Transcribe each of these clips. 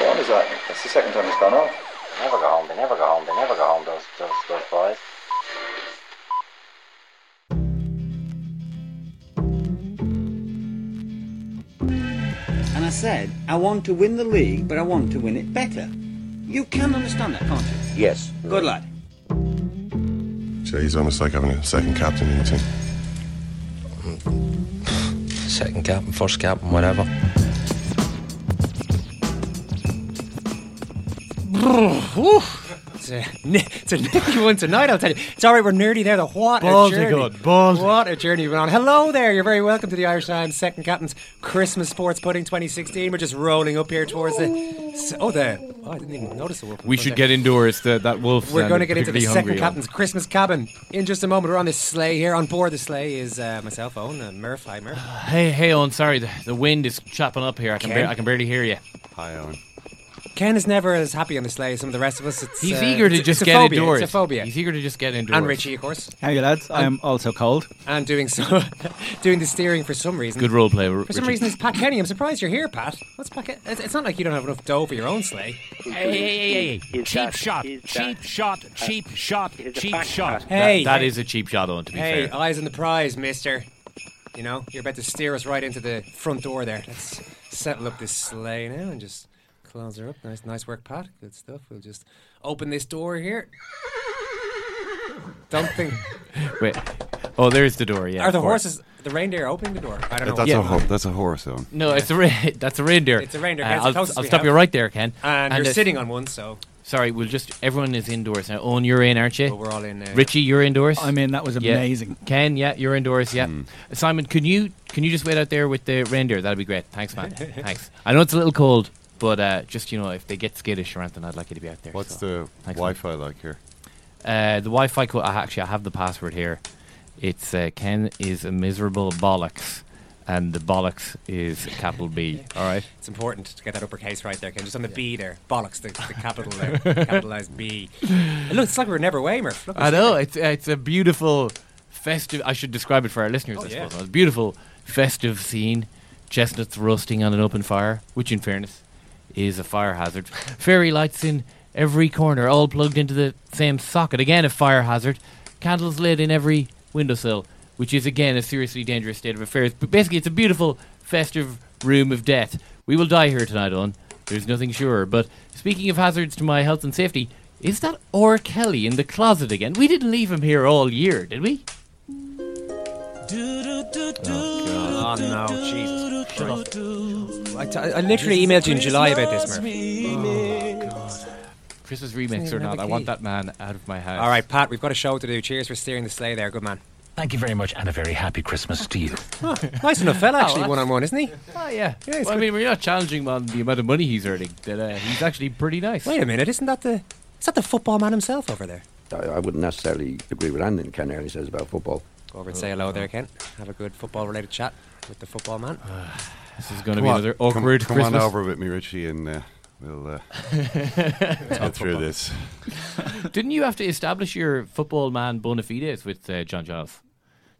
What is that? That's the second time it's gone off. They never go home, they never go home, they never go home, those boys. And I said, I want to win the league, but I want to win it better. You can understand that, can't you? Yes. Good lad. So he's almost like having a second captain in the team. Second captain, first captain, whatever. It's a nicky one tonight, I'll tell you. It's alright, we're nearly there. What a journey we're on. Hello there, you're very welcome to the Irish Times Second Captains Christmas Sports Pudding 2016. We're just rolling up here towards the... I didn't even notice the wolf. We should get indoors, that wolf. We're going to get into the Second Captain's Christmas cabin in just a moment. We're on this sleigh here. On board the sleigh is myself, Owen, and Murph. Hi, Murph. Hey, Owen, sorry, the wind is chopping up here. I can barely hear you. Hi, Owen. Ken is never as happy on the sleigh as some of the rest of us. He's eager to just get indoors. It's a phobia. He's eager to just get indoors. And Richie, of course. How are you, lads? I'm also cold. And doing the steering for some reason. Good role play, Richie. For some reason, it's Pat Kenny. I'm surprised you're here, Pat. What's Pat Kenny? It's not like you don't have enough dough for your own sleigh. Hey. Cheap shot. Hey. That is a cheap shot, Owen, to be fair. Hey, eyes on the prize, mister. You know, you're about to steer us right into the front door there. Let's settle up this sleigh now and just... Close her up. Nice work, Pat. Good stuff. We'll just open this door here. Don't think. Wait. Oh, there's the door. Yeah. Are the horses? The reindeer opening the door? I don't know. That's a horse, though. No, it's that's a reindeer. It's a reindeer. I'll stop you right there, Ken. And you're sitting on one, so. Sorry, everyone is indoors now. Owen, you're in, aren't you? Well, we're all in now. Richie, you're indoors. I'm in. That was amazing. Yeah. Ken, yeah, you're indoors. Yeah. Mm. Simon, can you just wait out there with the reindeer? That'd be great. Thanks, man. Thanks. I know it's a little cold. But just, if they get skittish or anything, I'd like you to be out there. What's the Wi-Fi like here? The Wi-Fi code, I have the password here. It's Ken is a miserable bollocks, and the bollocks is capital B. All right? It's important to get that uppercase right there, Ken. Just on the B there. Bollocks, the capital there. Capitalized B. It looks like we're never away, Murph. I know. It's a beautiful, festive... I should describe it for our listeners, I suppose. It's a beautiful, festive scene. Chestnuts roasting on an open fire, which, in fairness... is a fire hazard. Fairy lights in every corner, all plugged into the same socket. Again, a fire hazard. Candles lit in every windowsill, which is, again, a seriously dangerous state of affairs. But basically, it's a beautiful, festive room of death. We will die here tonight, Owen. There's nothing surer. But speaking of hazards to my health and safety, is that R. Kelly in the closet again? We didn't leave him here all year, did we? Oh, God. Oh, no. Jesus Christ. I literally emailed you in July about this, Murph. Oh, God. Christmas remix or not, I want that man out of my house. All right, Pat, we've got a show to do. Cheers for steering the sleigh there. Good man. Thank you very much, and a very happy Christmas to you. Oh, nice enough fella, actually, one-on-one, isn't he? Oh, yeah well, I mean, we're not challenging him on the amount of money he's earning, but he's actually pretty nice. Wait a minute, is that the football man himself over there? I wouldn't necessarily agree with anything Ken Early says about football. Go over and say hello there, Ken. Have a good football-related chat with the football man. This is going to be another awkward Christmas. Come on over with me, Richie, and we'll get through this. Didn't you have to establish your football man bona fides with John Giles?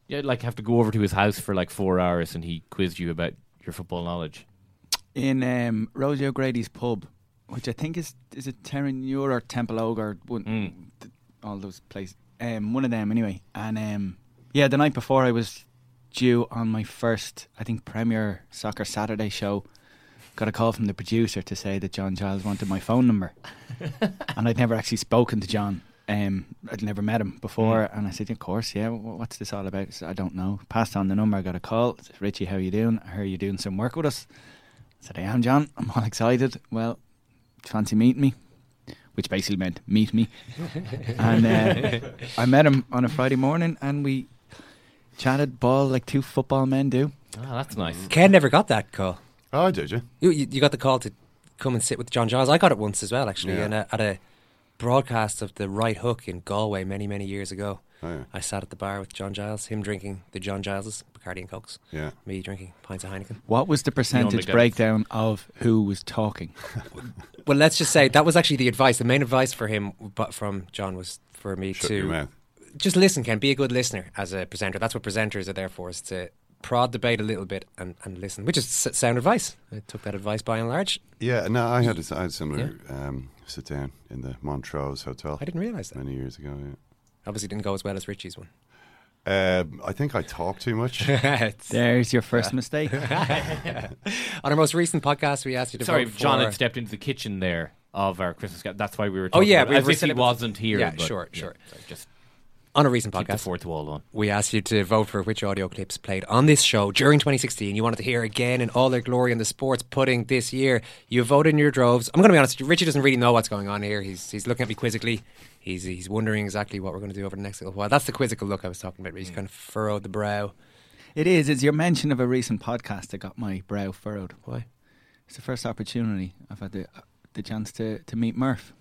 You'd have to go over to his house for 4 hours and he quizzed you about your football knowledge. In Rosie O'Grady's pub, which I think is it Terranure or Temple Ogre, all those places. One of them, anyway. And Yeah, the night before I was due on my first, I think, Premier Soccer Saturday show, got a call from the producer to say that John Giles wanted my phone number. And I'd never actually spoken to John. I'd never met him before. And I said, of course, yeah, what's this all about? I don't know. Passed on the number, I got a call. I said, Richie, how you doing? I heard you doing some work with us. I said, I am, John. I'm all excited. Well, fancy meeting me? Which basically meant meet me. And I met him on a Friday morning and we chatted ball like two football men do. Oh, that's nice. Ken never got that call. Oh, did you? You got the call to come and sit with John Giles. I got it once as well, actually, and at a broadcast of the Right Hook in Galway many, many years ago. Oh, yeah. I sat at the bar with John Giles, him drinking the John Giles' Bacardi and Cokes, me drinking pints of Heineken. What was the percentage breakdown of who was talking? Well, let's just say that was actually the advice. The main advice for him, but from John, was for me shut your mouth. Just listen, Ken. Be a good listener as a presenter. That's what presenters are there for, is to prod debate a little bit and listen, which is sound advice. I took that advice by and large. Yeah, no, I had similar sit down in the Montrose Hotel. I didn't realise that. Many years ago, yeah. Obviously didn't go as well as Richie's one. I think I talk too much. There's your first mistake. On our most recent podcast, we asked you to vote for... John had stepped into the kitchen there of our Christmas... That's why we were talking about it. As if he wasn't here. Yeah, but, sure. Sorry, just... On a recent podcast, the fourth wall on. We asked you to vote for which audio clips played on this show during 2016 you wanted to hear again in all their glory in the sports pudding this year. You voted in your droves. I'm going to be honest, Richie doesn't really know what's going on here. He's looking at me quizzically. He's wondering exactly what we're going to do over the next little while. That's the quizzical look I was talking about. He's kind of furrowed the brow. It is. It's your mention of a recent podcast that got my brow furrowed. Why? It's the first opportunity I've had the chance to meet Murph.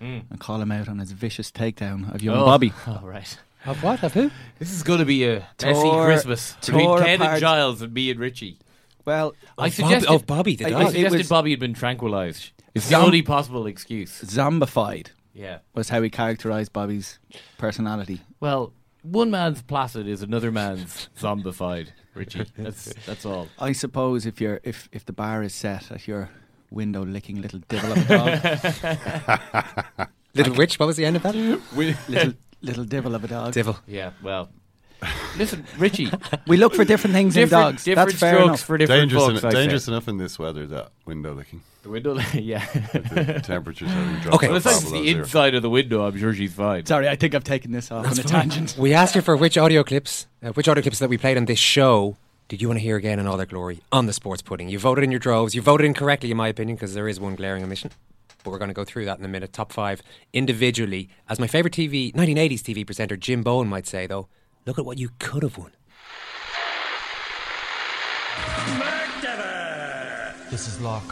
And call him out on his vicious takedown of young Bobby. Oh, right. Of what? Of who? This is going to be a messy Christmas between Ken and Giles and me and Richie. Well, I suggested Bobby the dog. I suggested Bobby had been tranquilised. It's the only possible excuse. Zombified. Yeah, was how he characterised Bobby's personality. Well, one man's placid is another man's zombified. Richie, that's all. I suppose if the bar is set at your window licking little devil of a dog. Little witch, what was the end of that? Little devil of a dog. Devil. Yeah, well. Listen, Richie. We look for different things in dogs. Different That's fair enough. For different dangerous bugs, dangerous enough in this weather, that window licking. The window licking, yeah. The temperatures having dropped. Okay, well, it's like the inside of the window. I'm sure she's fine. Sorry, I think I've taken this off on a tangent. We asked you for which audio clips that we played on this show did you want to hear again in all their glory on the sports pudding? You voted in your droves. You voted incorrectly, in my opinion, because there is one glaring omission. But we're going to go through that in a minute. Top five individually. As my favourite 1980s TV presenter Jim Bowen might say, though, look at what you could have won. McDevitt. This is like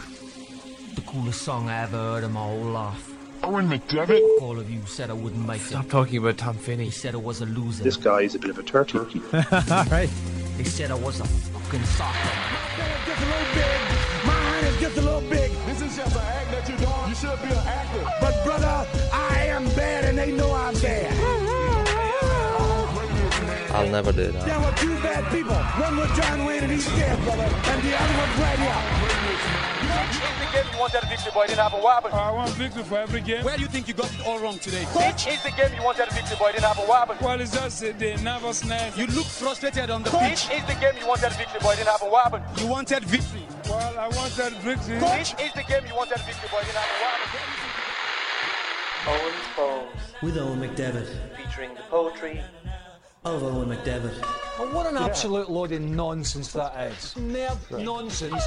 the coolest song I ever heard in my whole life. Owen McDevitt. All of you said I wouldn't make it. Stop talking about Tom Finney. He said I was a loser. This guy is a bit of a turtle. All right. They said I was a fucking soccer. My hand gets a little big. My hand is just a little big. This is just an act that you don't. You should be an actor. But brother, I am bad and they know I'm bad. I'll never do that. There were two bad people. One was John Wayne and he's dead, brother. And the other one's right here. You want that victory, boy? It didn't happen. What happened? I want victory for every game. Where do you think you got it all wrong today? Which is the game you want that victory, boy? It didn't happen. What happened? Well, it's just the nervousness. You look frustrated on the pitch. Which is the game you want that victory, boy? It didn't happen. What happened? You wanted victory. Well, I wanted victory. Which is the game you want that victory, boy? It didn't happen. What happened? Owen Balls. With Owen McDevitt. Featuring the poetry of Owen McDevitt. Oh, what an absolute load of nonsense that is. Nerd nonsense.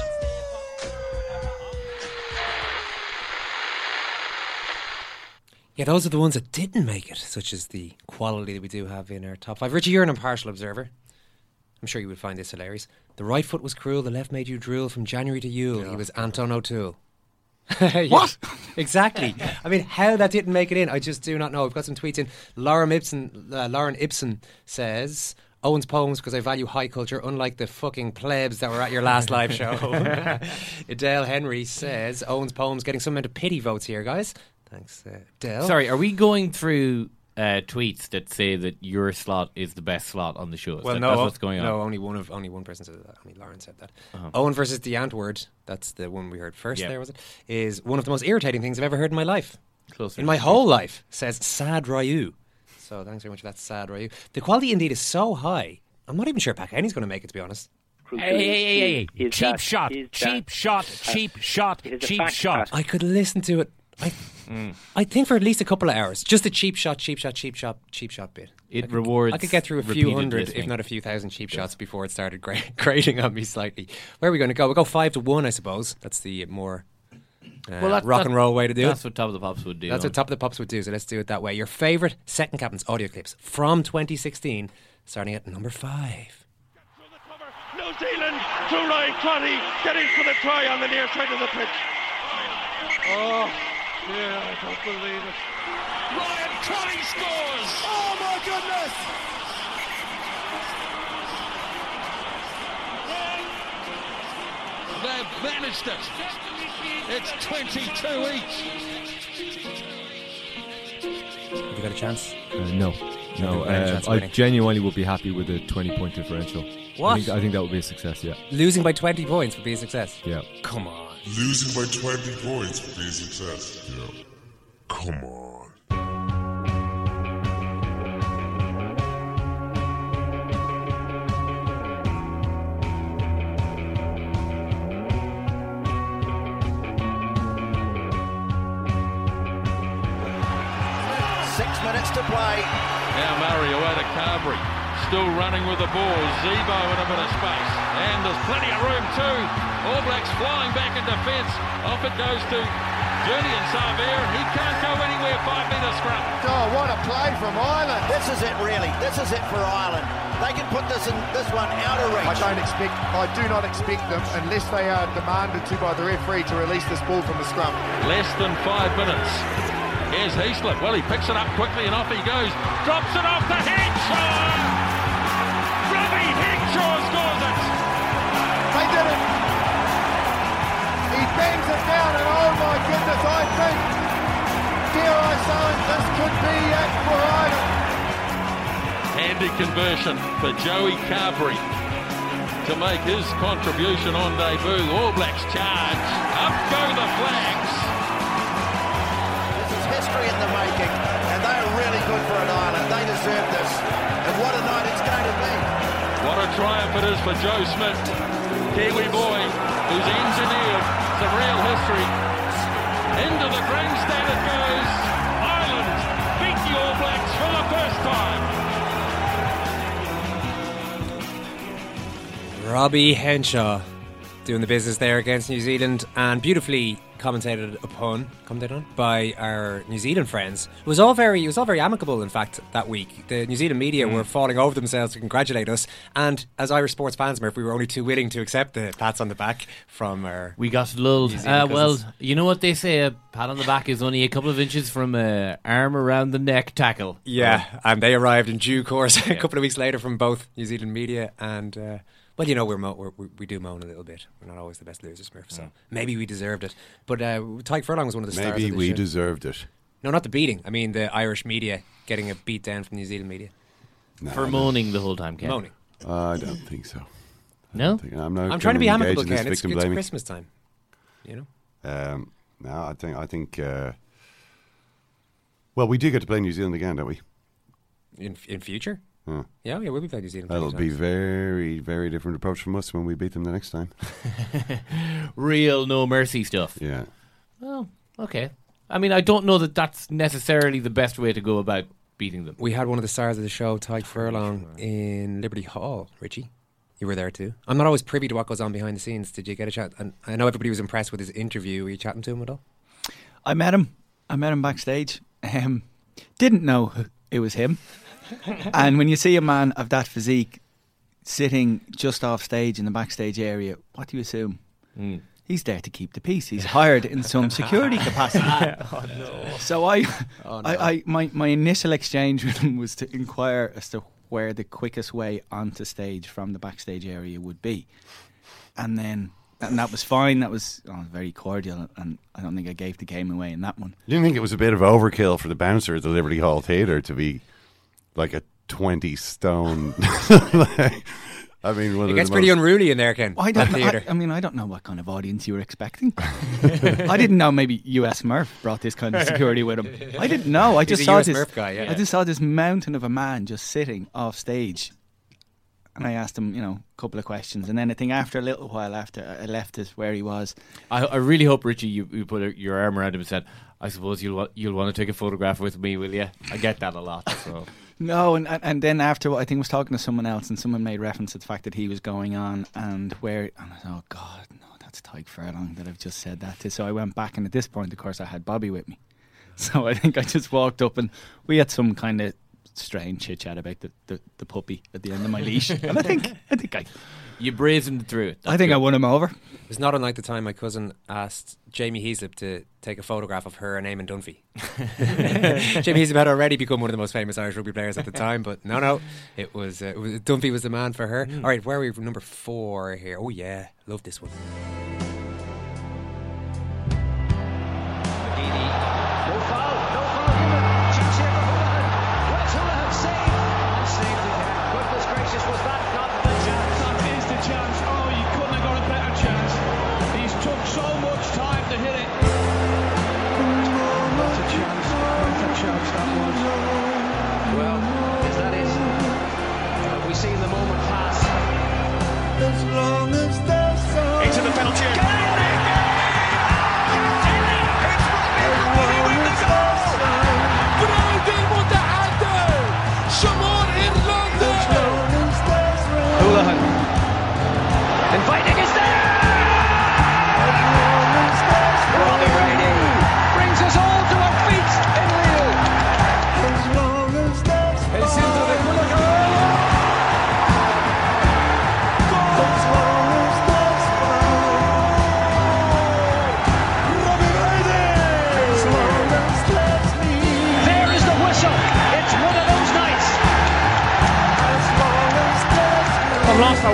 Yeah, those are the ones that didn't make it, such as the quality that we do have in our top five. Richie, you're an impartial observer. I'm sure you would find this hilarious. The right foot was cruel, the left made you drool. From January to Yule, he was Anton O'Toole. What? Exactly. I mean, how that didn't make it in, I just do not know. We've got some tweets in. Lauren Ibsen says, Owen's poems because I value high culture, unlike the fucking plebs that were at your last live show. Adele Henry says, Owen's poems getting some amount of pity votes here, guys. Thanks, Dale. Sorry, are we going through tweets that say that your slot is the best slot on the show? Well, no, that's what's going on. No, only one person said that. Only Lauren said that. Uh-huh. Owen versus the Antword. That's the one we heard first. Yep. There was it. Is one of the most irritating things I've ever heard in my life. Close in my whole life, says Sad Ryu. So thanks very much for that, sad Ryu. The quality indeed is so high. I'm not even sure Pat Kenny's going to make it, to be honest. Hey. Cheap shot. I could listen to it. I think for at least a couple of hours. Just a cheap shot bit. It rewards. I could get through a few hundred, if not a few thousand cheap shots before it started grating on me slightly. Where are we going to go? We'll go 5-1, I suppose. That's the more rock and roll way to do it. That's what Top of the Pops would do. That's what Top of the Pops would do, so let's do it that way. Your favourite Second Captain's audio clips from 2016, starting at number 5. New Zealand to Ryan Crotty, getting for the try on the near side of the pitch. Oh, yeah, I can't believe it. Ryan Crotty scores! Oh, my goodness! They've managed it. It's 22 each. Have you got a chance? No, I genuinely would be happy with a 20-point differential. What? I think that would be a success, yeah. Losing by 20 points would be a success? Yeah. Come on. Losing by 20 points would be a success? Yeah. Come on. Still running with the ball, Zeebo in a bit of space, and there's plenty of room too. All Blacks flying back in defence, off it goes to Julian Sarveer. He can't go anywhere, 5 metre scrum. Oh, what a play from Ireland. This is it really, this is it for Ireland. They can put this one out of reach. I do not expect them, unless they are demanded to by the referee, to release this ball from the scrum. Less than 5 minutes. Here's Heaslip, well he picks it up quickly and off he goes, drops it off to Henshaw! Bangs it down, and oh my goodness, I think, dare I say, this could be it for Ireland. Handy conversion for Joey Carberry to make his contribution on debut. All Blacks charge, up go the flags. This is history in the making, and they are really good for an Ireland. They deserve this, and what a night it's going to be. What a triumph it is for Joe Smith, Kiwi boy, who's engineered some real history. Into the grandstand it goes. Ireland beat the All Blacks for the first time. Robbie Henshaw doing the business there against New Zealand, and beautifully commentated on by our New Zealand friends. It was all very amicable, in fact, that week. The New Zealand media were falling over themselves to congratulate us, and as Irish sports fans, Murph, we were only too willing to accept the pats on the back from our... We got lulled. Well, you know what they say, a pat on the back is only a couple of inches from an arm around the neck tackle. Yeah, right? And they arrived in due course a couple of weeks later from both New Zealand media and... Well, you know, we do moan a little bit. We're not always the best losers, Murph, so maybe we deserved it. But Tadhg Furlong was one of the stars of the show. Maybe we deserved it. No, not the beating. I mean, the Irish media getting a beat down from the New Zealand media. Moaning the whole time, Ken. Moaning. I don't think so. No? I'm trying to be amicable, Ken. It's Christmas time. You know? No, I think... Well, we do get to play New Zealand again, don't we? In future? Huh. Yeah, we'll be playing New Zealand. That'll be very, very different approach from us when we beat them the next time. Real no mercy stuff. Yeah. Well, okay. I mean, I don't know that that's necessarily the best way to go about beating them. We had one of the stars of the show, Tadhg Furlong, in Liberty Hall. Richie, you were there too. I'm not always privy to what goes on behind the scenes. Did you get a chat? And I know everybody was impressed with his interview. Were you chatting to him at all? I met him backstage. Didn't know it was him. And when you see a man of that physique sitting just off stage in the backstage area, what do you assume? He's there to keep the peace. He's hired in some security capacity. Oh, no. So my initial exchange with him was to inquire as to where the quickest way onto stage from the backstage area would be. And that was fine. That was very cordial, and I don't think I gave the game away in that one. Do you think it was a bit of overkill for the bouncer at the Liberty Hall Theatre to be... like a 20 stone I mean, it gets pretty unruly in there, Ken. I don't know what kind of audience you were expecting. I didn't know maybe US Murph brought this kind of security with him. I didn't know. I just saw this mountain of a man just sitting off stage, and I asked him, a couple of questions, and then I think after a little while, after I left, is where he was. I really hope, Richie, you put your arm around him and said, "I suppose you'll want to take a photograph with me, will you?" I get that a lot, so. No, and then after what I think was talking to someone else, and someone made reference to the fact that he was going on and where, and I was, oh God, no, that's Tadhg Furlong that I've just said that to. So I went back, and at this point, of course, I had Bobby with me. So I think I just walked up, and we had some kind of strange chit chat about the puppy at the end of my leash, and I think you brazened through it. I think I won him over. It's not unlike the time my cousin asked Jamie Heaslip to take a photograph of her and Eamon Dunphy. Jamie Heaslip had already become one of the most famous Irish rugby players at the time, but no, it was Dunphy was the man for her. All right, where are we from? Number 4 here. Oh yeah, love this one.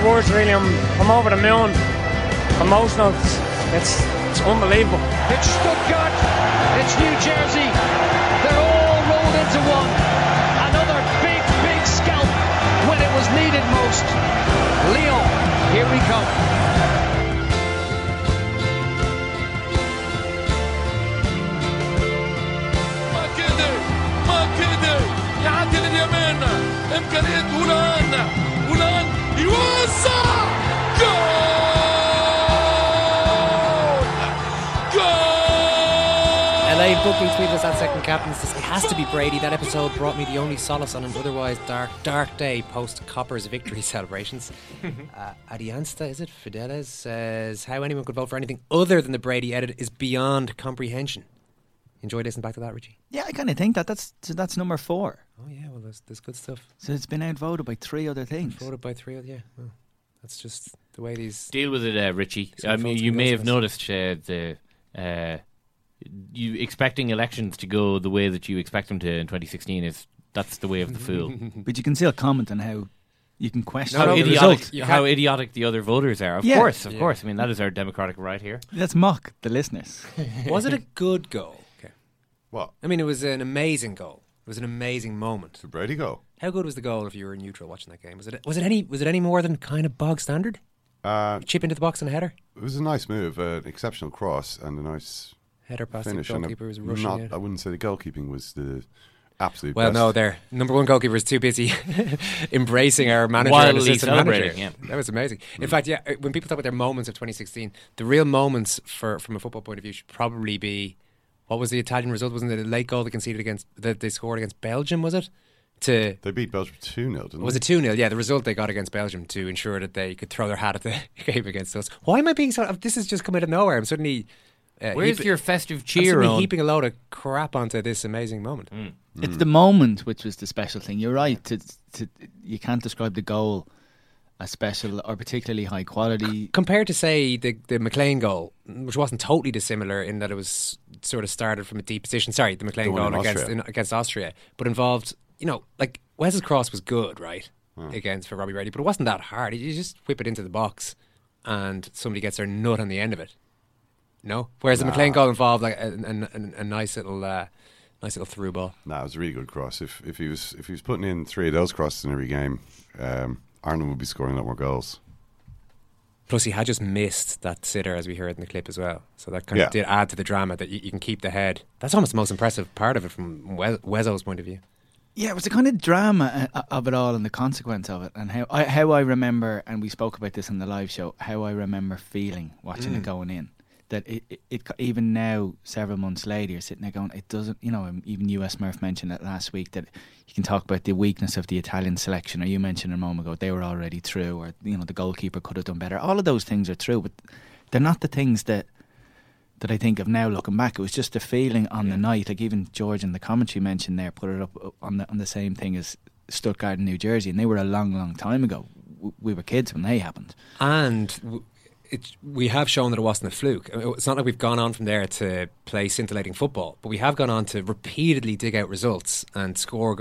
Words really, I'm over the moon, emotional, it's unbelievable. It's Stuttgart, it's New Jersey, they're all rolled into one. Another big, big scalp when it was needed most. Lille, here we come. Buckley tweeted us at Second Captains to say, it has to be Brady. That episode brought me the only solace on an otherwise dark day post Coppers victory celebrations. Adiansta, is it? Fidelis says, how anyone could vote for anything other than the Brady edit is beyond comprehension. Enjoy listening back to that, Richie. Yeah, I kind of think that. That's number 4. Oh, yeah, well, there's good stuff. So it's been outvoted by 3 other things. Yeah. Well, that's just the way these... Deal with it, Richie. I mean, you may have noticed you expecting elections to go the way that you expect them to in 2016 that's the way of the fool. But you can still comment on how you can question how idiotic the other voters are. Of course. I mean, that is our democratic right here. Let's mock the listeners. Was it a good goal? Okay. What? I mean, it was an amazing goal. It was an amazing moment. The Brady goal. How good was the goal if you were neutral watching that game? Was it any more than kind of bog standard? Chip into the box and a header. It was a nice move, an exceptional cross, and a nice. Header pass to the goalkeeper was rushing out. I wouldn't say the goalkeeping was the absolute best. Well, no, their number 1 goalkeeper is too busy embracing our manager and assistant manager. Yeah. That was amazing. In fact, yeah, when people talk about their moments of 2016, the real moments from a football point of view should probably be, what was the Italian result? Wasn't it a late goal they conceded that they scored against Belgium, was it? They beat Belgium 2-0, didn't they? Was it 2-0? Yeah, the result they got against Belgium to ensure that they could throw their hat at the game against us. Why am I being so... This has just come out of nowhere. I'm suddenly... Where's your festive cheer? I'm heaping a load of crap onto this amazing moment. It's the moment which was the special thing. You're right. You can't describe the goal as special or particularly high quality compared to, say, the McLean goal, which wasn't totally dissimilar in that it was sort of started from a deep position. Sorry, the McLean goal against Austria, but involved. Wes's cross was good, right? Against for Robbie Brady, but it wasn't that hard. You just whip it into the box, and somebody gets their nut on the end of it. No, whereas the McLean goal involved like a nice little through ball. It was a really good cross. If he was putting in 3 of those crosses in every game, Ireland would be scoring a lot more goals. Plus, he had just missed that sitter, as we heard in the clip as well. So that kind of did add to the drama that you can keep the head. That's almost the most impressive part of it from Wezzo's point of view. Yeah, it was the kind of drama of it all and the consequence of it, and how I remember, and we spoke about this on the live show, how I remember feeling watching it going in. That it even now, several months later, you're sitting there going, it doesn't, you know, even US Murph mentioned it last week, that you can talk about the weakness of the Italian selection, or you mentioned a moment ago, they were already through, or, you know, the goalkeeper could have done better. All of those things are true, but they're not the things that I think of now looking back. It was just the feeling on the night, like even George in the commentary mentioned there, put it up on the same thing as Stuttgart and New Jersey, and they were a long, long time ago. We were kids when they happened. And... we have shown that it wasn't a fluke. It's not like we've gone on from there to play scintillating football, but we have gone on to repeatedly dig out results and score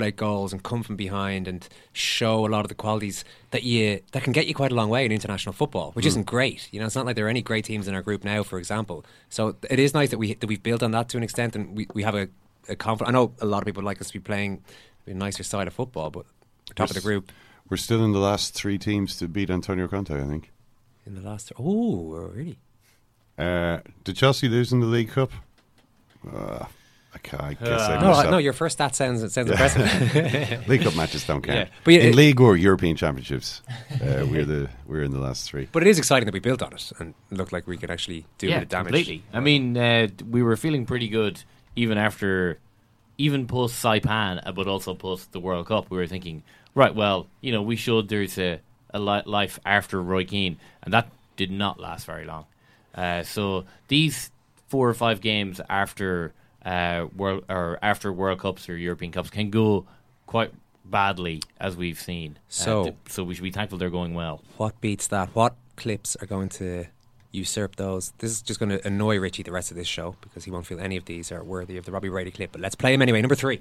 late goals and come from behind and show a lot of the qualities that can get you quite a long way in international football, which isn't great. You know, it's not like there are any great teams in our group now, for example. So it is nice that we've built on that to an extent, and we have a confidence. I know a lot of people like us to be playing a nicer side of football, but top of the group. We're still in the last three teams to beat Antonio Conte, I think. In the last... Oh, really? Did Chelsea lose in the League Cup? I guess I missed that. No, your first stat sounds impressive. League Cup matches don't count. Yeah. But in League or European Championships, we're in the last three. But it is exciting that we built on it and looked like we could actually do a bit of damage. Completely. I mean, we were feeling pretty good even post Saipan, but also post the World Cup. We were thinking, right, well, you know, we showed there's a life after Roy Keane, and that did not last very long. So these 4 or 5 games after World Cups or European Cups can go quite badly, as we've seen. So we should be thankful they're going well. What beats that? What clips are going to usurp those? This is just going to annoy Richie the rest of this show because he won't feel any of these are worthy of the Robbie Brady clip. But let's play him anyway. Number 3.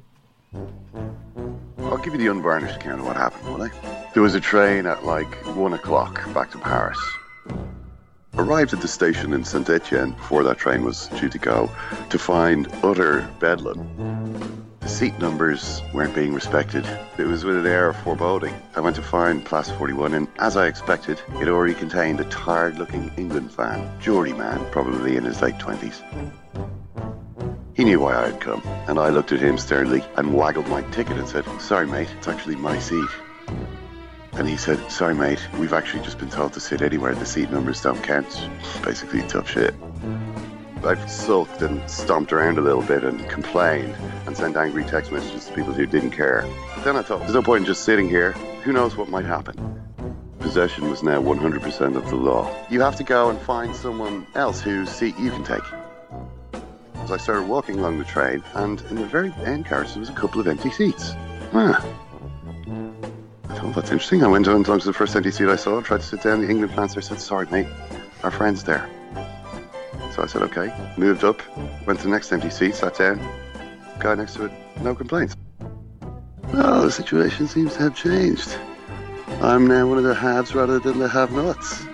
I'll give you the unvarnished account of what happened, will I? There was a train at 1:00 back to Paris. Arrived at the station in Saint-Étienne before that train was due to go to find utter bedlam. The seat numbers weren't being respected. It was with an air of foreboding. I went to find Place 41 and, as I expected, it already contained a tired-looking England fan, Geordie man, probably in his late 20s. He knew why I had come, and I looked at him sternly and waggled my ticket and said, "Sorry, mate, it's actually my seat." And he said, "Sorry, mate, we've actually just been told to sit anywhere. The seat numbers don't count." Basically, tough shit. I've sulked and stomped around a little bit and complained and sent angry text messages to people who didn't care. But then I thought, there's no point in just sitting here. Who knows what might happen? Possession was now 100% of the law. You have to go and find someone else whose seat you can take. As I started walking along the train, and in the very end carriage there was a couple of empty seats. I thought, that's interesting. I went on to the first empty seat I saw, tried to sit down. The England fans there said, "Sorry, mate, our friend's there." So I said, "Okay." Moved up, went to the next empty seat, sat down. Guy next to it, no complaints. Well, the situation seems to have changed. I'm now one of the haves rather than the have-nots. A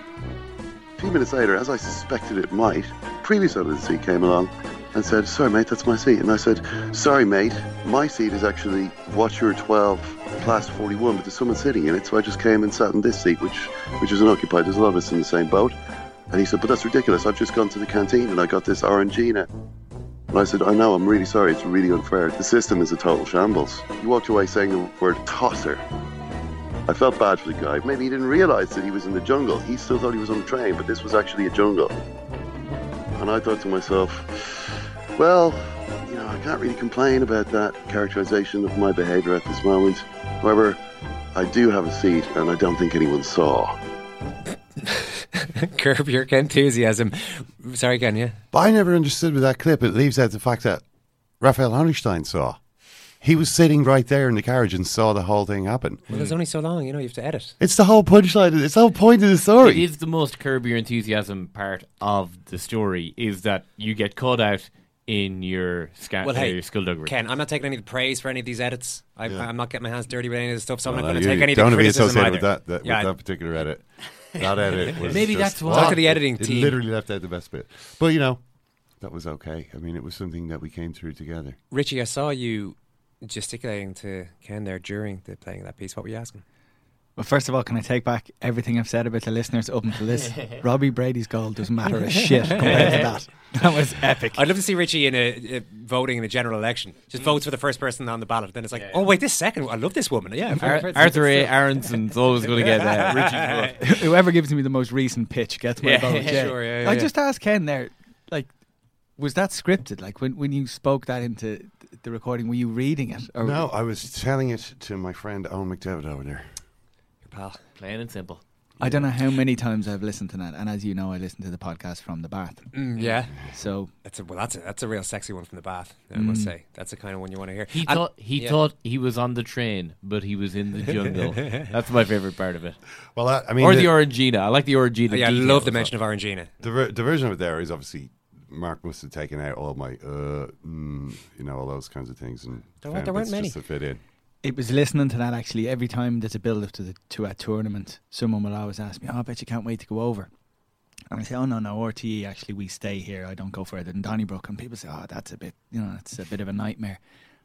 few minutes later, as I suspected it might, the previous owner of the seat came along and said, "Sorry, mate, that's my seat." And I said, "Sorry, mate, my seat is actually Watcher 12, Class 41, but there's someone sitting in it, so I just came and sat in this seat, which is unoccupied. There's a lot of us in the same boat." And he said, "But that's ridiculous. I've just gone to the canteen and I got this Orangina." And I said, "I know, I'm really sorry. It's really unfair. The system is a total shambles." He walked away saying the word tosser. I felt bad for the guy. Maybe he didn't realise that he was in the jungle. He still thought he was on a train, but this was actually a jungle. And I thought to myself, well, you know, I can't really complain about that characterization of my behavior at this moment. However, I do have a seat, and I don't think anyone saw. Curb your enthusiasm. Sorry, Ken, yeah? But I never understood with that clip. It leaves out the fact that Raphael Honigstein saw. He was sitting right there in the carriage and saw the whole thing happen. Well, there's only so long, you know, you have to edit. It's the whole punchline. It's the whole point of the story. It is the most Curb Your Enthusiasm part of the story, is that you get caught out in your skullduggery. Ken, I'm not taking any of the praise for any of these edits. I'm not getting my hands dirty with any of this stuff, so I'm not going to take any of the criticism either. Don't want to be associated with that particular edit. That edit was maybe that's why. Talk to the editing team. It literally left out the best bit. But, you know, that was okay. I mean, it was something that we came through together. Richie, I saw you gesticulating to Ken there during the playing of that piece. What were you asking? Well, first of all, can I take back everything I've said about the listeners up until this? Robbie Brady's goal doesn't matter a shit compared to that. That was epic. I'd love to see Richie in a voting in a general election. Just votes for the first person on the ballot. Then it's like, oh wait, this second, I love this woman. Yeah, Arthur A. Aronson's always going to get Richie. Whoever gives me the most recent pitch gets my vote. Yeah. Sure, I just asked Ken there, like, was that scripted? Like when you spoke that into the recording, were you reading it? Or no, I was telling it to my friend Owen McDevitt over there. Pal, plain and simple. I don't know how many times I've listened to that, and as you know, I listen to the podcast from the bath. Yeah, so that's a real sexy one from the bath. I must say, that's the kind of one you want to hear. He thought he was on the train, but he was in the jungle. That's my favourite part of it. Well, I mean, or the Orangina. I like the Orangina. Yeah, I love the mention of Orangina. The version of it there is obviously Mark must have taken out all my, you know, all those kinds of things, and there weren't many just to fit in. It was listening to that, actually. Every time there's a build-up to a tournament, someone will always ask me, oh, I bet you can't wait to go over. And I say, oh, no, RTE, actually, we stay here. I don't go further than Donnybrook. And people say, oh, that's a bit of a nightmare.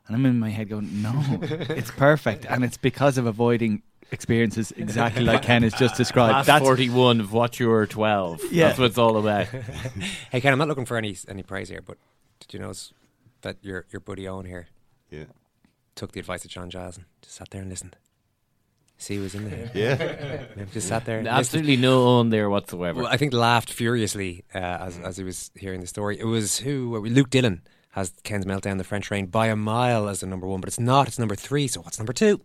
And I'm in my head going, no, it's perfect. And it's because of avoiding experiences exactly like Ken has just described. That's 41 of what you're 12. Yeah. That's what it's all about. Hey, Ken, I'm not looking for any praise here, but did you notice that your buddy Owen here? Yeah. Took the advice of John Giles and just sat there and listened. See, he was in there. Yeah. Just sat there. And absolutely no own there whatsoever. Well, I think laughed furiously as he was hearing the story. It was Luke Dillon has Ken's meltdown, the French rain, by a mile as the number one, but it's not. It's number three. So what's number two?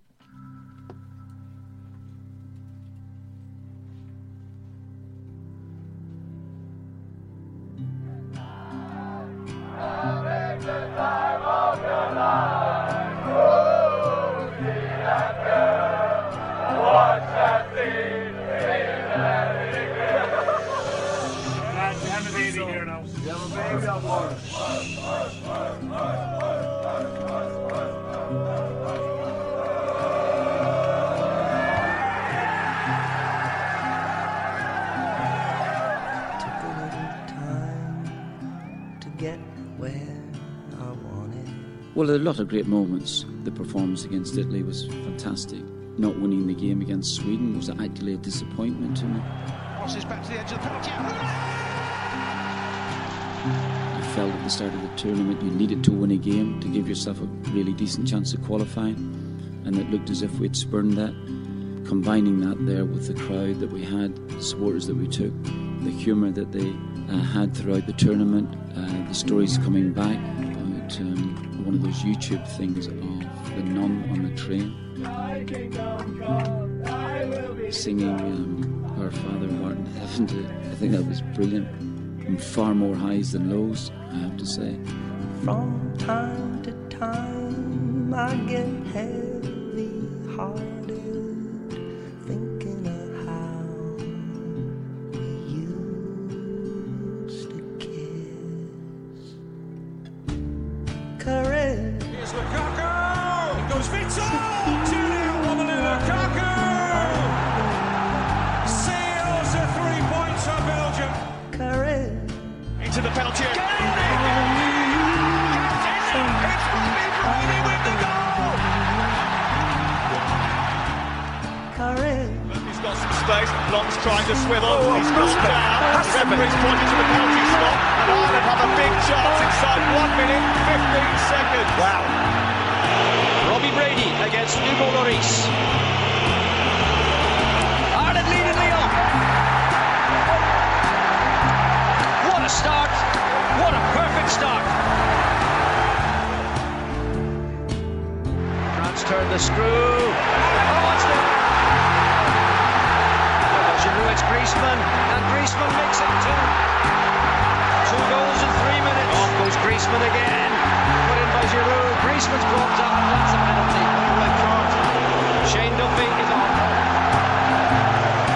Well, there are a lot of great moments. The performance against Italy was fantastic. Not winning the game against Sweden was actually a disappointment to me. Crosses back to the edge of the penalty area. I felt at the start of the tournament you needed to win a game to give yourself a really decent chance of qualifying, and it looked as if we'd spurned that. Combining that there with the crowd that we had, the supporters that we took, the humour that they had throughout the tournament, the stories coming back about... one of those YouTube things of the nun on the train singing Our Father who art in Heaven. I think that was brilliant, and far more highs than lows, I have to say. From time to time I get heavy hearted thinking of how we used to kiss. Here's Lukaku! It goes Vito! 2-0 Romelu Lukaku! Seals the 3 points for Belgium. Curry. Into the penalty area. It's Robbie Brady with the goal! Curry. He's got some space. Long's trying to swivel. He's pushed down. Referee's pointed to the penalty spot. Ireland have a big chance inside 1 minute, 15 seconds. Wow. Robbie Brady against Hugo Lloris. Ireland leading Lille. What a start. What a perfect start. France turn the screw. Oh, it's there. Giroud, it's Griezmann, and Griezmann makes it two. 2 goals in 3 minutes. Off goes Griezmann again. Put in by Giroud. Griezmann's brought up, and that's a penalty. Red card. Shane Duffy is on.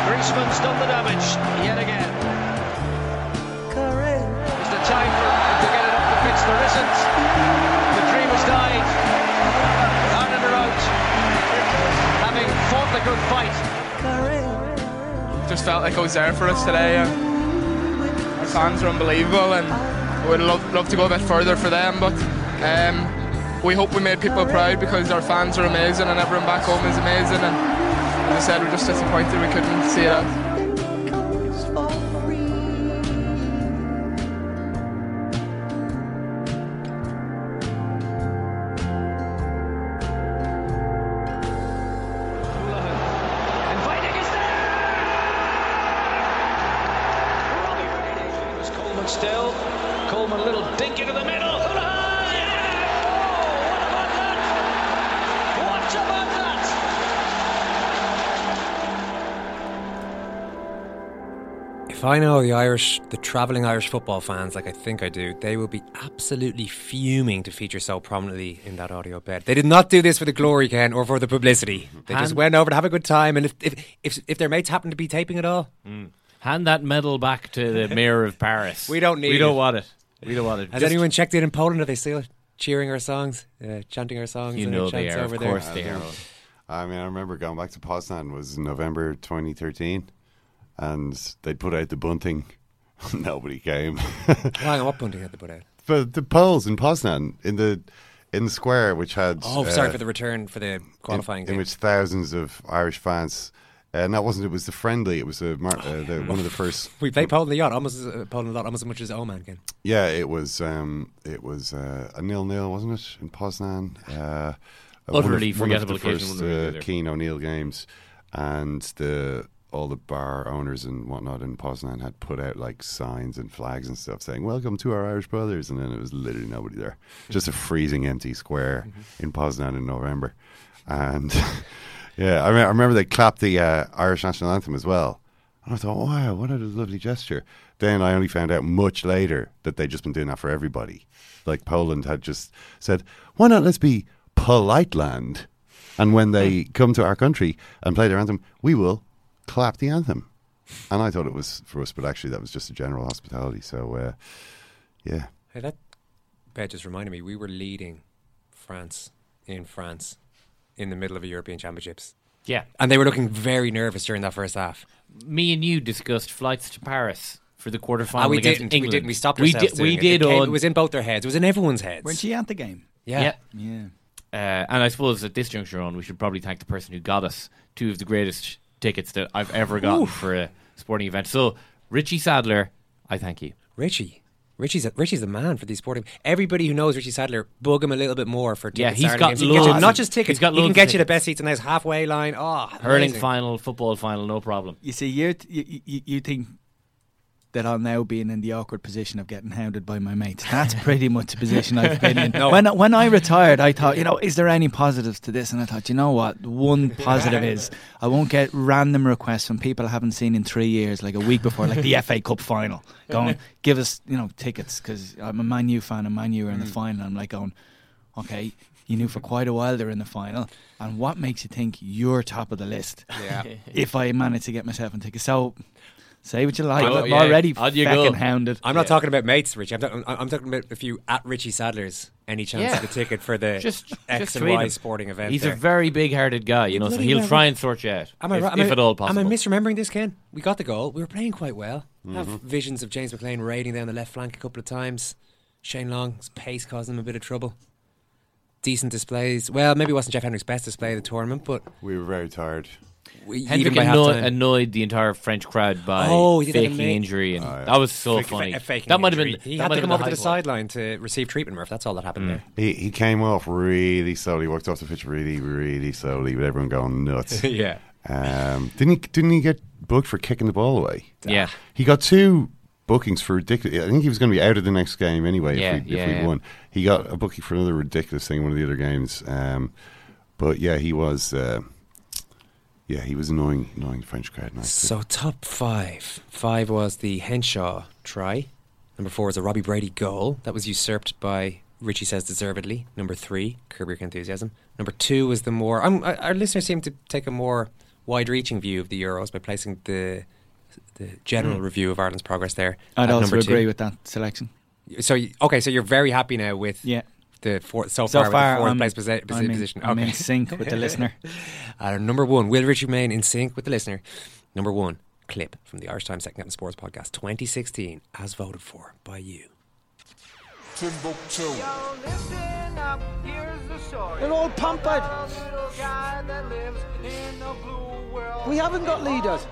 Griezmann's done the damage yet again. Curry. Is the time for him to get it up the pitch? There isn't. The dream has died. Ireland are out. Having fought the good fight. Curry. Just felt like I was there for us today. Our fans are unbelievable, and we'd love to go a bit further for them, but we hope we made people proud, because our fans are amazing and everyone back home is amazing, and As I said, we're just disappointed we couldn't see it out. If I know the Irish, the travelling Irish football fans, like I think I do, they will be absolutely fuming to feature so prominently in that audio bed. They did not do this for the glory, Ken, or for the publicity. They just went over to have a good time, and if their mates happened to be taping it all... Hand that medal back to the mayor of Paris. We don't want it. Has anyone checked in Poland? Are they still cheering our songs, chanting our songs? You know they are, of course they are. I mean, I remember going back to Poznan, was November 2013... and they'd put out the bunting. Nobody came. Why? What bunting had they put out? For the Poles in Poznan, in the square, which had... Oh, sorry, for the return for the qualifying game. In which thousands of Irish fans... It was the friendly. It was one of the first... We played Poland a lot, almost as much as Oman again. Yeah, it was a 0-0, wasn't it, in Poznan? Utterly forgettable occasion. One of the first Keane O'Neill games. And all the bar owners and whatnot in Poznan had put out like signs and flags and stuff saying "Welcome to our Irish brothers," and then it was literally nobody there, just a freezing empty square in Poznan in November. And yeah, I remember they clapped the Irish national anthem as well, and I thought, wow, what a lovely gesture. Then I only found out much later that they'd just been doing that for everybody. Like Poland had just said, why not let's be polite land, and when they come to our country and play their anthem, we will clap the anthem. And I thought it was for us, but actually that was just a general hospitality. So yeah. Hey, that bet just reminded me, we were leading France in the middle of a European Championships. Yeah. And they were looking very nervous during that first half. Me and you discussed flights to Paris for the quarterfinal against England. We didn't. We stopped ourselves. It was in both their heads. It was in everyone's heads. Weren't you at the game? Yeah. And I suppose at this juncture on, we should probably thank the person who got us two of the greatest tickets that I've ever gotten for a sporting event. So, Richie Sadlier, I thank you. Richie's the man for these sporting. Everybody who knows Richie Sadlier, bug him a little bit more for tickets. Yeah, he's got loads. Not just tickets. He can get you the best seats in those halfway line. Oh, hurling final, football final, no problem. You see, you think that I'll now be in the awkward position of getting hounded by my mates. That's pretty much the position I've been in. No. When I retired, I thought, is there any positives to this? And I thought, you know what? One positive is I won't get random requests from people I haven't seen in 3 years, like a week before, like the FA Cup final, going, give us, tickets, because I'm a Man U fan and Man U are in the final. I'm like going, okay, you knew for quite a while they're in the final, and what makes you think you're top of the list? Yeah. If I manage to get myself a ticket. So... say what you like. I'm already fucking hounded. I'm not talking about mates, Richie. I'm talking about a few at Richie Sadlier's. Any chance of a ticket for the X and Y sporting event? He's a very big-hearted guy, so he'll try and sort you out, if at all possible. Am I misremembering this, Ken? We got the goal. We were playing quite well. I have visions of James McLean raiding down the left flank a couple of times. Shane Long's pace causing him a bit of trouble. Decent displays. Well, maybe it wasn't Jeff Hendrick's best display of the tournament, but... we were very tired. Hendrick annoyed the entire French crowd by faking injury, and that was so funny. That might have been. He had to come over to the sideline to receive treatment, Murph. That's all that happened there. He came off really slowly, walked off the pitch really, really slowly, with everyone going nuts. Yeah. Didn't he get booked for kicking the ball away? Yeah. He got two bookings for ridiculous. I think he was going to be out of the next game anyway. If we won, he got a booking for another ridiculous thing in one of the other games. But yeah, he was. Yeah, he was annoying the French crowd. Nicely. So top five. Five was the Henshaw try. Number four was a Robbie Brady goal. That was usurped by, Richie says, deservedly. Number three, Curb Your Enthusiasm. Number two was the more... our listeners seem to take a more wide-reaching view of the Euros by placing the general review of Ireland's progress there. I'd also agree with that selection. So, so you're very happy now with... Yeah. So far, with the fourth place position. I'm in sync with the listener. Number one, will Richie remain in sync with the listener? Number one, clip from the Irish Times Second Captains Sports Podcast 2016, as voted for by you. Timbuktu. Yo, listen up, here's the story. An old pump. Little guy that lives in a blue world. We haven't got leaders.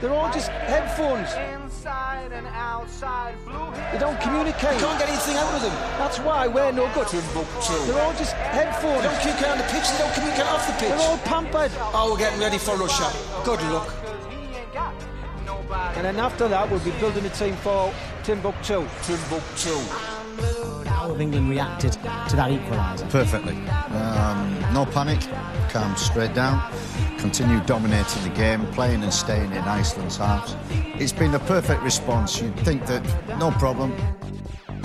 They're all just headphones. Inside and outside, blue. They don't communicate. You can't get anything out of them. That's why we're no good. Timbuktu. They're all just headphones. They don't communicate on the pitch. They don't communicate off the pitch. They're all pampered. Oh, we're getting ready for Russia. Good luck. And then after that, we'll be building a team for Timbuktu. How have England reacted to that equaliser? Perfectly. No panic. Calm straight down. Continue dominating the game, playing and staying in Iceland's halves. It's been the perfect response. You'd think that, no problem. England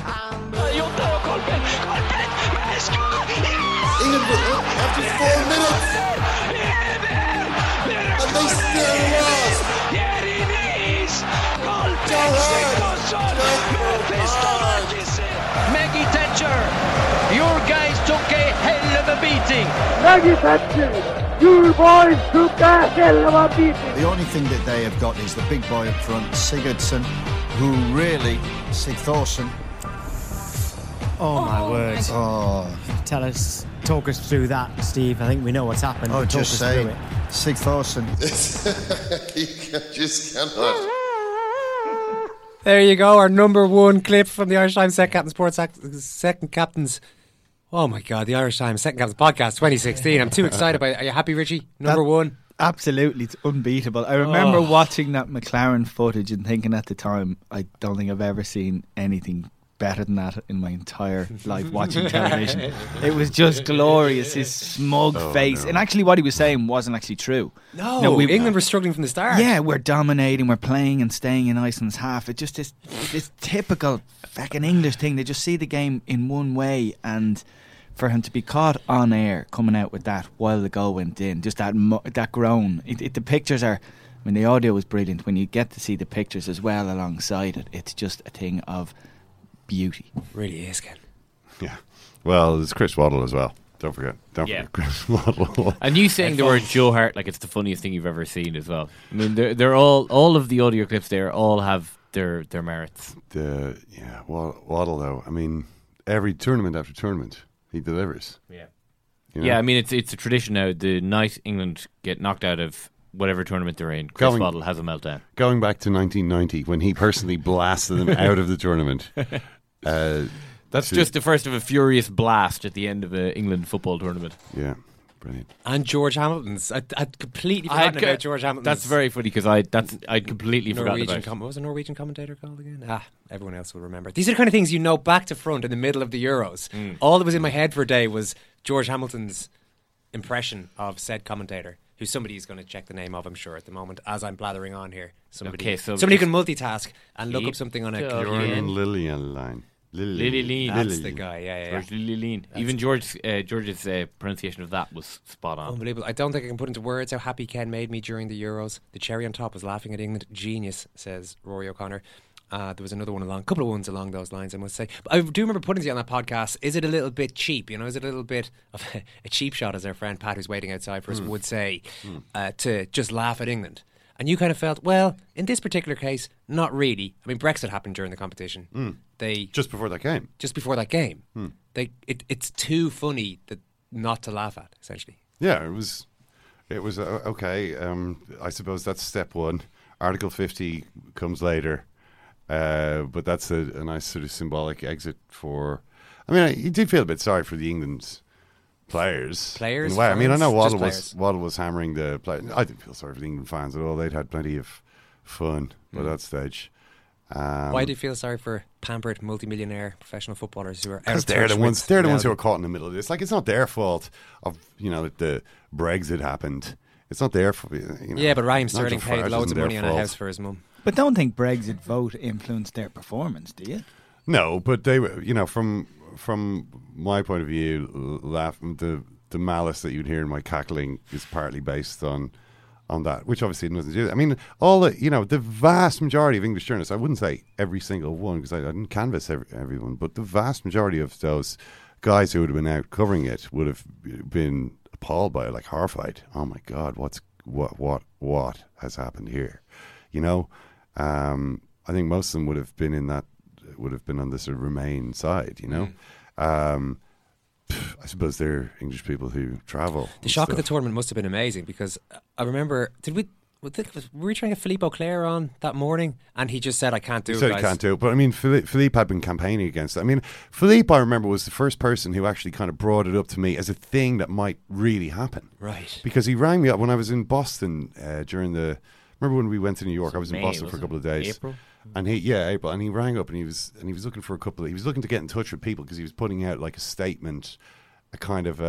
were up after 4 minutes. And they still lost. Maggie Thatcher, your guys took a hell of a beating. Maggie Thatcher! Your boys took a hell of a beating. The only thing that they have got is the big boy up front, Sigurdsson, who really, Sigthorsen. Oh my word! Oh, talk us through that, Steve. I think we know what's happened. Oh, just say, Sigthorsen. You just cannot. There you go, our number one clip from the Irish Times Second Captains. Oh my God, the Irish Times Second Captains podcast 2016. I'm too excited about it. Are you happy, Richie? Number one? Absolutely, it's unbeatable. I remember watching that McLaren footage and thinking at the time, I don't think I've ever seen anything better than that in my entire life watching television. It was just glorious, his smug face. No. And actually what he was saying wasn't actually true. No, England were struggling from the start. Yeah, we're dominating, we're playing and staying in Iceland's half. It's just this typical fucking English thing. They just see the game in one way, and for him to be caught on air coming out with that while the goal went in, just that groan. The pictures are... I mean, the audio was brilliant. When you get to see the pictures as well alongside it, it's just a thing of beauty. Really is, Ken. Yeah. Well, there's Chris Waddle as well. Don't forget Chris Waddle. And you saying the word Joe Hart like it's the funniest thing you've ever seen as well. I mean, they're all of the audio clips there all have their merits. Waddle though. I mean, every tournament after tournament, he delivers. Yeah. You know? Yeah, I mean, it's a tradition now. The night England get knocked out of whatever tournament they're in, Chris Waddle has a meltdown. Going back to 1990 when he personally blasted them out of the tournament. That's just the first of a furious blast at the end of an England football tournament. Yeah, brilliant. And George Hamilton's. I'd completely forgotten about George Hamilton's. That's very funny because I'd completely forgotten about. What was a Norwegian commentator called again? Everyone else will remember. These are the kind of things you know back to front in the middle of the Euros. Mm. All that was in my head for a day was George Hamilton's impression of said commentator. Who somebody's going to check the name of, I'm sure, at the moment, as I'm blathering on here. Somebody can multitask and look up something on a Lillian Lilean. Lillian. That's the guy, yeah. George Lillian. Even George's pronunciation of that was spot on. Unbelievable. I don't think I can put into words how happy Ken made me during the Euros. The cherry on top was laughing at England. Genius, says Rory O'Connor. There was another one couple of ones along those lines, I must say. But I do remember putting it on that podcast. Is it a little bit cheap? You know, is it a little bit of a cheap shot, as our friend Pat, who's waiting outside for us, would say, to just laugh at England? And you kind of felt, well, in this particular case, not really. I mean, Brexit happened during the competition. They just before that game. It's too funny not to laugh at, essentially. Yeah, it was okay. I suppose that's step one. Article 50 comes later. But that's a nice sort of symbolic exit for... I mean, you did feel a bit sorry for the England's players. Wow. I mean, I know Waddle was hammering the players. I didn't feel sorry for the England fans at all. They'd had plenty of fun by that stage. Why do you feel sorry for pampered multimillionaire professional footballers who are out of touch? They're the ones who are caught in the middle of this. Like, it's not their fault that the Brexit happened. It's not their fault. But Raheem Sterling paid loads of money on a house for his mum. But don't think Brexit vote influenced their performance, do you? No, but they were, from my point of view, the malice that you'd hear in my cackling is partly based on that, which obviously nothing to do with it. I mean, the vast majority of English journalists, I wouldn't say every single one because I didn't canvass everyone, but the vast majority of those guys who would have been out covering it would have been appalled by it, like horrified. Oh my God, what has happened here? I think most of them would have been on the sort of Remain side, I suppose they're English people who travel. The shock of the tournament must have been amazing, because I remember, were we trying to get Philippe Auclair on that morning, and he just said, I can't do it, guys. He can't do it. But I mean, Philippe had been campaigning against it. I mean, Philippe, I remember, was the first person who actually kind of brought it up to me as a thing that might really happen. Right. Because he rang me up when I was in Boston remember when we went to New York? I was in Boston for a couple of days. April? And April. And he rang up, and he was looking for he was looking to get in touch with people, because he was putting out like a statement, a kind of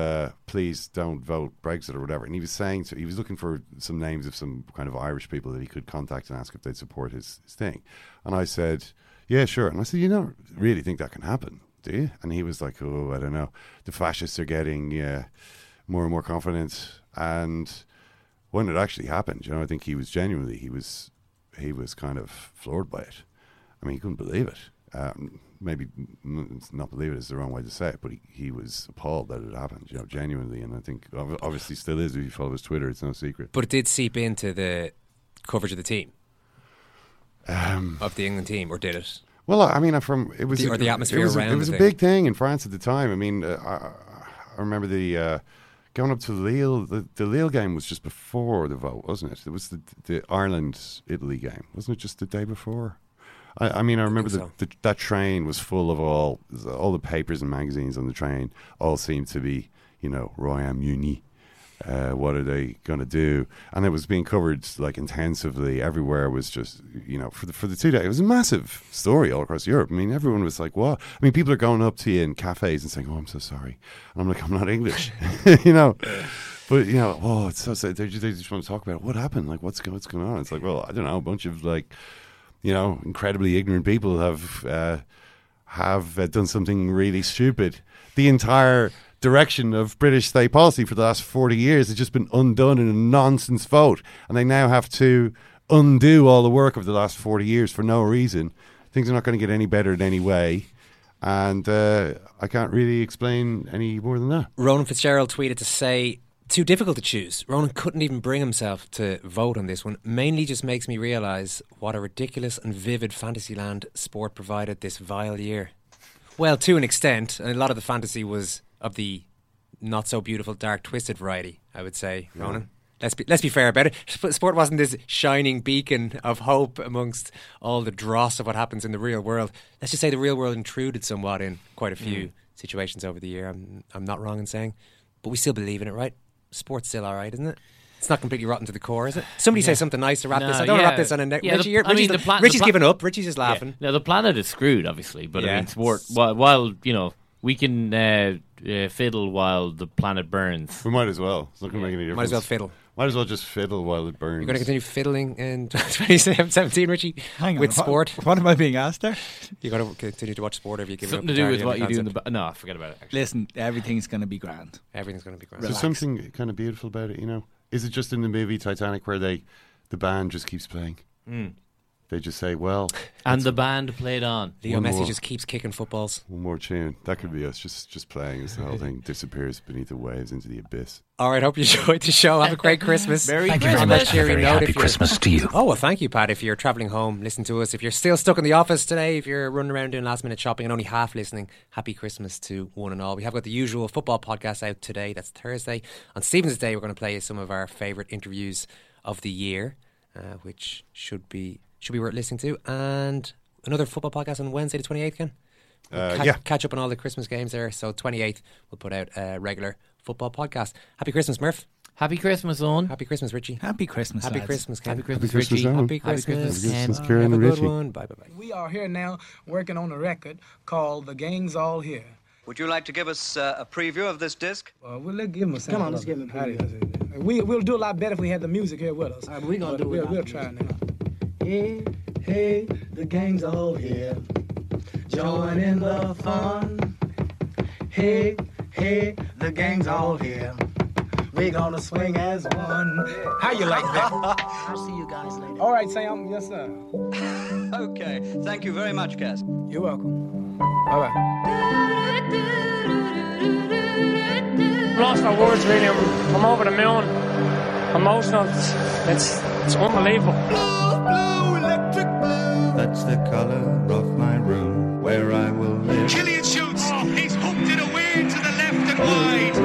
please don't vote Brexit or whatever. And he was saying, so he was looking for some names of some kind of Irish people that he could contact and ask if they'd support his thing. And I said, yeah, sure. And I said, you don't really think that can happen, do you? And he was like, oh, I don't know. The fascists are getting more and more confident. And when it actually happened, I think he was kind of floored by it. I mean, he couldn't believe it. Maybe not believe it is the wrong way to say it, but he was appalled that it happened, genuinely. And I think obviously still is. If you follow his Twitter, it's no secret. But it did seep into the coverage of the team, of the England team, or did it? Well, I mean, the atmosphere around. It was a big thing in France at the time. I mean, I remember going up to Lille. The Lille game was just before the vote, wasn't it? It was the Ireland-Italy game, wasn't it? Just the day before. I remember that train was full of all the papers and magazines on the train. All seemed to be, Royaume Uni. What are they going to do? And it was being covered like intensively. Everywhere was just, for the 2 days. It was a massive story all across Europe. I mean, everyone was like, what? I mean, people are going up to you in cafes and saying, oh, I'm so sorry. And I'm like, I'm not English, But, oh, it's so sad. They just want to talk about it. What happened? Like, what's going on? It's like, well, I don't know, a bunch of like, incredibly ignorant people have done something really stupid. The entire direction of British state policy for the last 40 years has just been undone in a nonsense vote, and they now have to undo all the work of the last 40 years for no reason. Things are not going to get any better in any way, and I can't really explain any more than that. Ronan Fitzgerald tweeted to say, too difficult to choose. Ronan couldn't even bring himself to vote on this one. Mainly just makes me realise what a ridiculous and vivid fantasyland sport provided this vile year. Well, to an extent, and a lot of the fantasy was of the not-so-beautiful, dark, twisted variety, I would say, Ronan. Yeah. Let's be fair about it. Sport wasn't this shining beacon of hope amongst all the dross of what happens in the real world. Let's just say the real world intruded somewhat in quite a few situations over the year. I'm not wrong in saying. But we still believe in it, right? Sport's still all right, isn't it? It's not completely rotten to the core, is it? Somebody say something nice to wrap this. I don't wrap this on a neck. Yeah, Richie's giving up. Richie's just laughing. Yeah. Now, the planet is screwed, obviously. But I mean, sport, while we can fiddle while the planet burns. We might as well. It's not going to make any difference. Might as well fiddle. Might as well just fiddle while it burns. You're going to continue fiddling in 2017, Richie? Hang on. With sport? What am I being asked there? You're going to continue to watch sport, or have you given something up to do with what you do in the... No, forget about it. Actually. Listen, everything's going to be grand. Relax. There's something kind of beautiful about it, Is it just in the movie Titanic where the band just keeps playing? Mm. They just say, well... And the band played on. Leo Messi just keeps kicking footballs. One more tune. That could be us just playing as the whole thing disappears beneath the waves into the abyss. All right, hope you enjoyed the show. Have a great Christmas. Thank you very much. A very happy Christmas to you. Oh, well, thank you, Pat. If you're travelling home, listen to us. If you're still stuck in the office today, if you're running around doing last-minute shopping and only half listening, happy Christmas to one and all. We have got the usual football podcast out today. That's Thursday. On Stephen's Day, we're going to play some of our favourite interviews of the year, which should be worth listening to. And another football podcast on Wednesday the 28th, Ken. Catch up on all the Christmas games there. So 28th, we'll put out a regular football podcast. Happy Christmas, Murph. Happy Christmas, Owen. Happy Christmas, Richie. Happy Christmas, Happy lads. Christmas, Ken. Happy Christmas, Richie. Happy Christmas, Kieran and Richie. Bye. We are here now working on a record called The Gang's All Here. Would you like to give us a preview of this disc? We'll give him a sound. Come on, let's give him a preview. We'll do a lot better if we had the music here with us. We're going to do it. We'll try now. Hey, the gang's all here. Join in the fun. Hey, the gang's all here. We're gonna swing as one. How you like that? I'll see you guys later. All right, Sam. Yes, sir. Okay. Thank you very much, Cass. You're welcome. All right. Lost my words, really. I'm over the moon. Emotional. It's unbelievable. That's the colour of my room where I will live. Killian shoots. Oh, he's hooked. lofted away to the left and wide.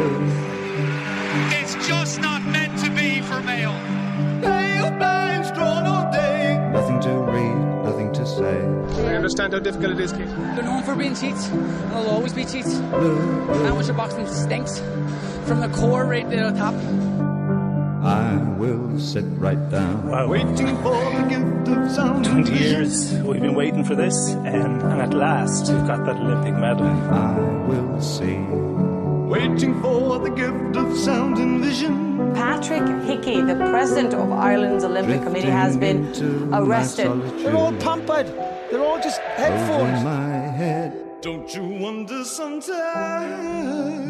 It's just not meant to be for Mayo. Mayo blinds drawn all day. Nothing to read, nothing to say. I understand how difficult it is, Keith. They're known for being cheats. There'll always be cheats. Amateur boxing stinks. From the core right there on top. I will sit right down. Wow. Waiting for the gift of sound. 20 years we've been waiting for this, and at last we've got that Olympic medal. I will see. Waiting for the gift of sound and vision. Patrick Hickey, the president of Ireland's Olympic Committee, has been arrested. They're all pampered. They're all just head for it. My head. Don't you wonder sometimes?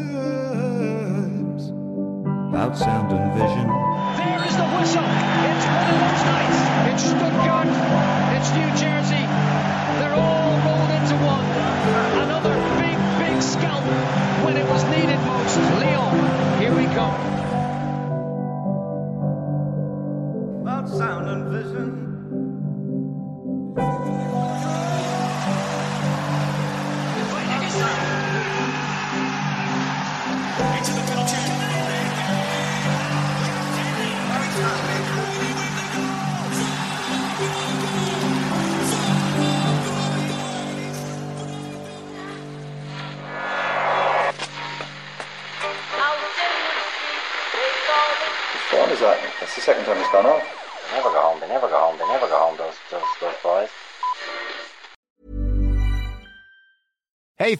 About sound and vision. There is the whistle. It's one of those nights. It's Stuttgart. It's New Jersey. They're all rolled into one. Another big, big scalp when it was needed most. Lyon, here we come. About sound and vision. What is that? That's the second time it's gone off. They never go home, they never go home, they never go home, those boys. Hey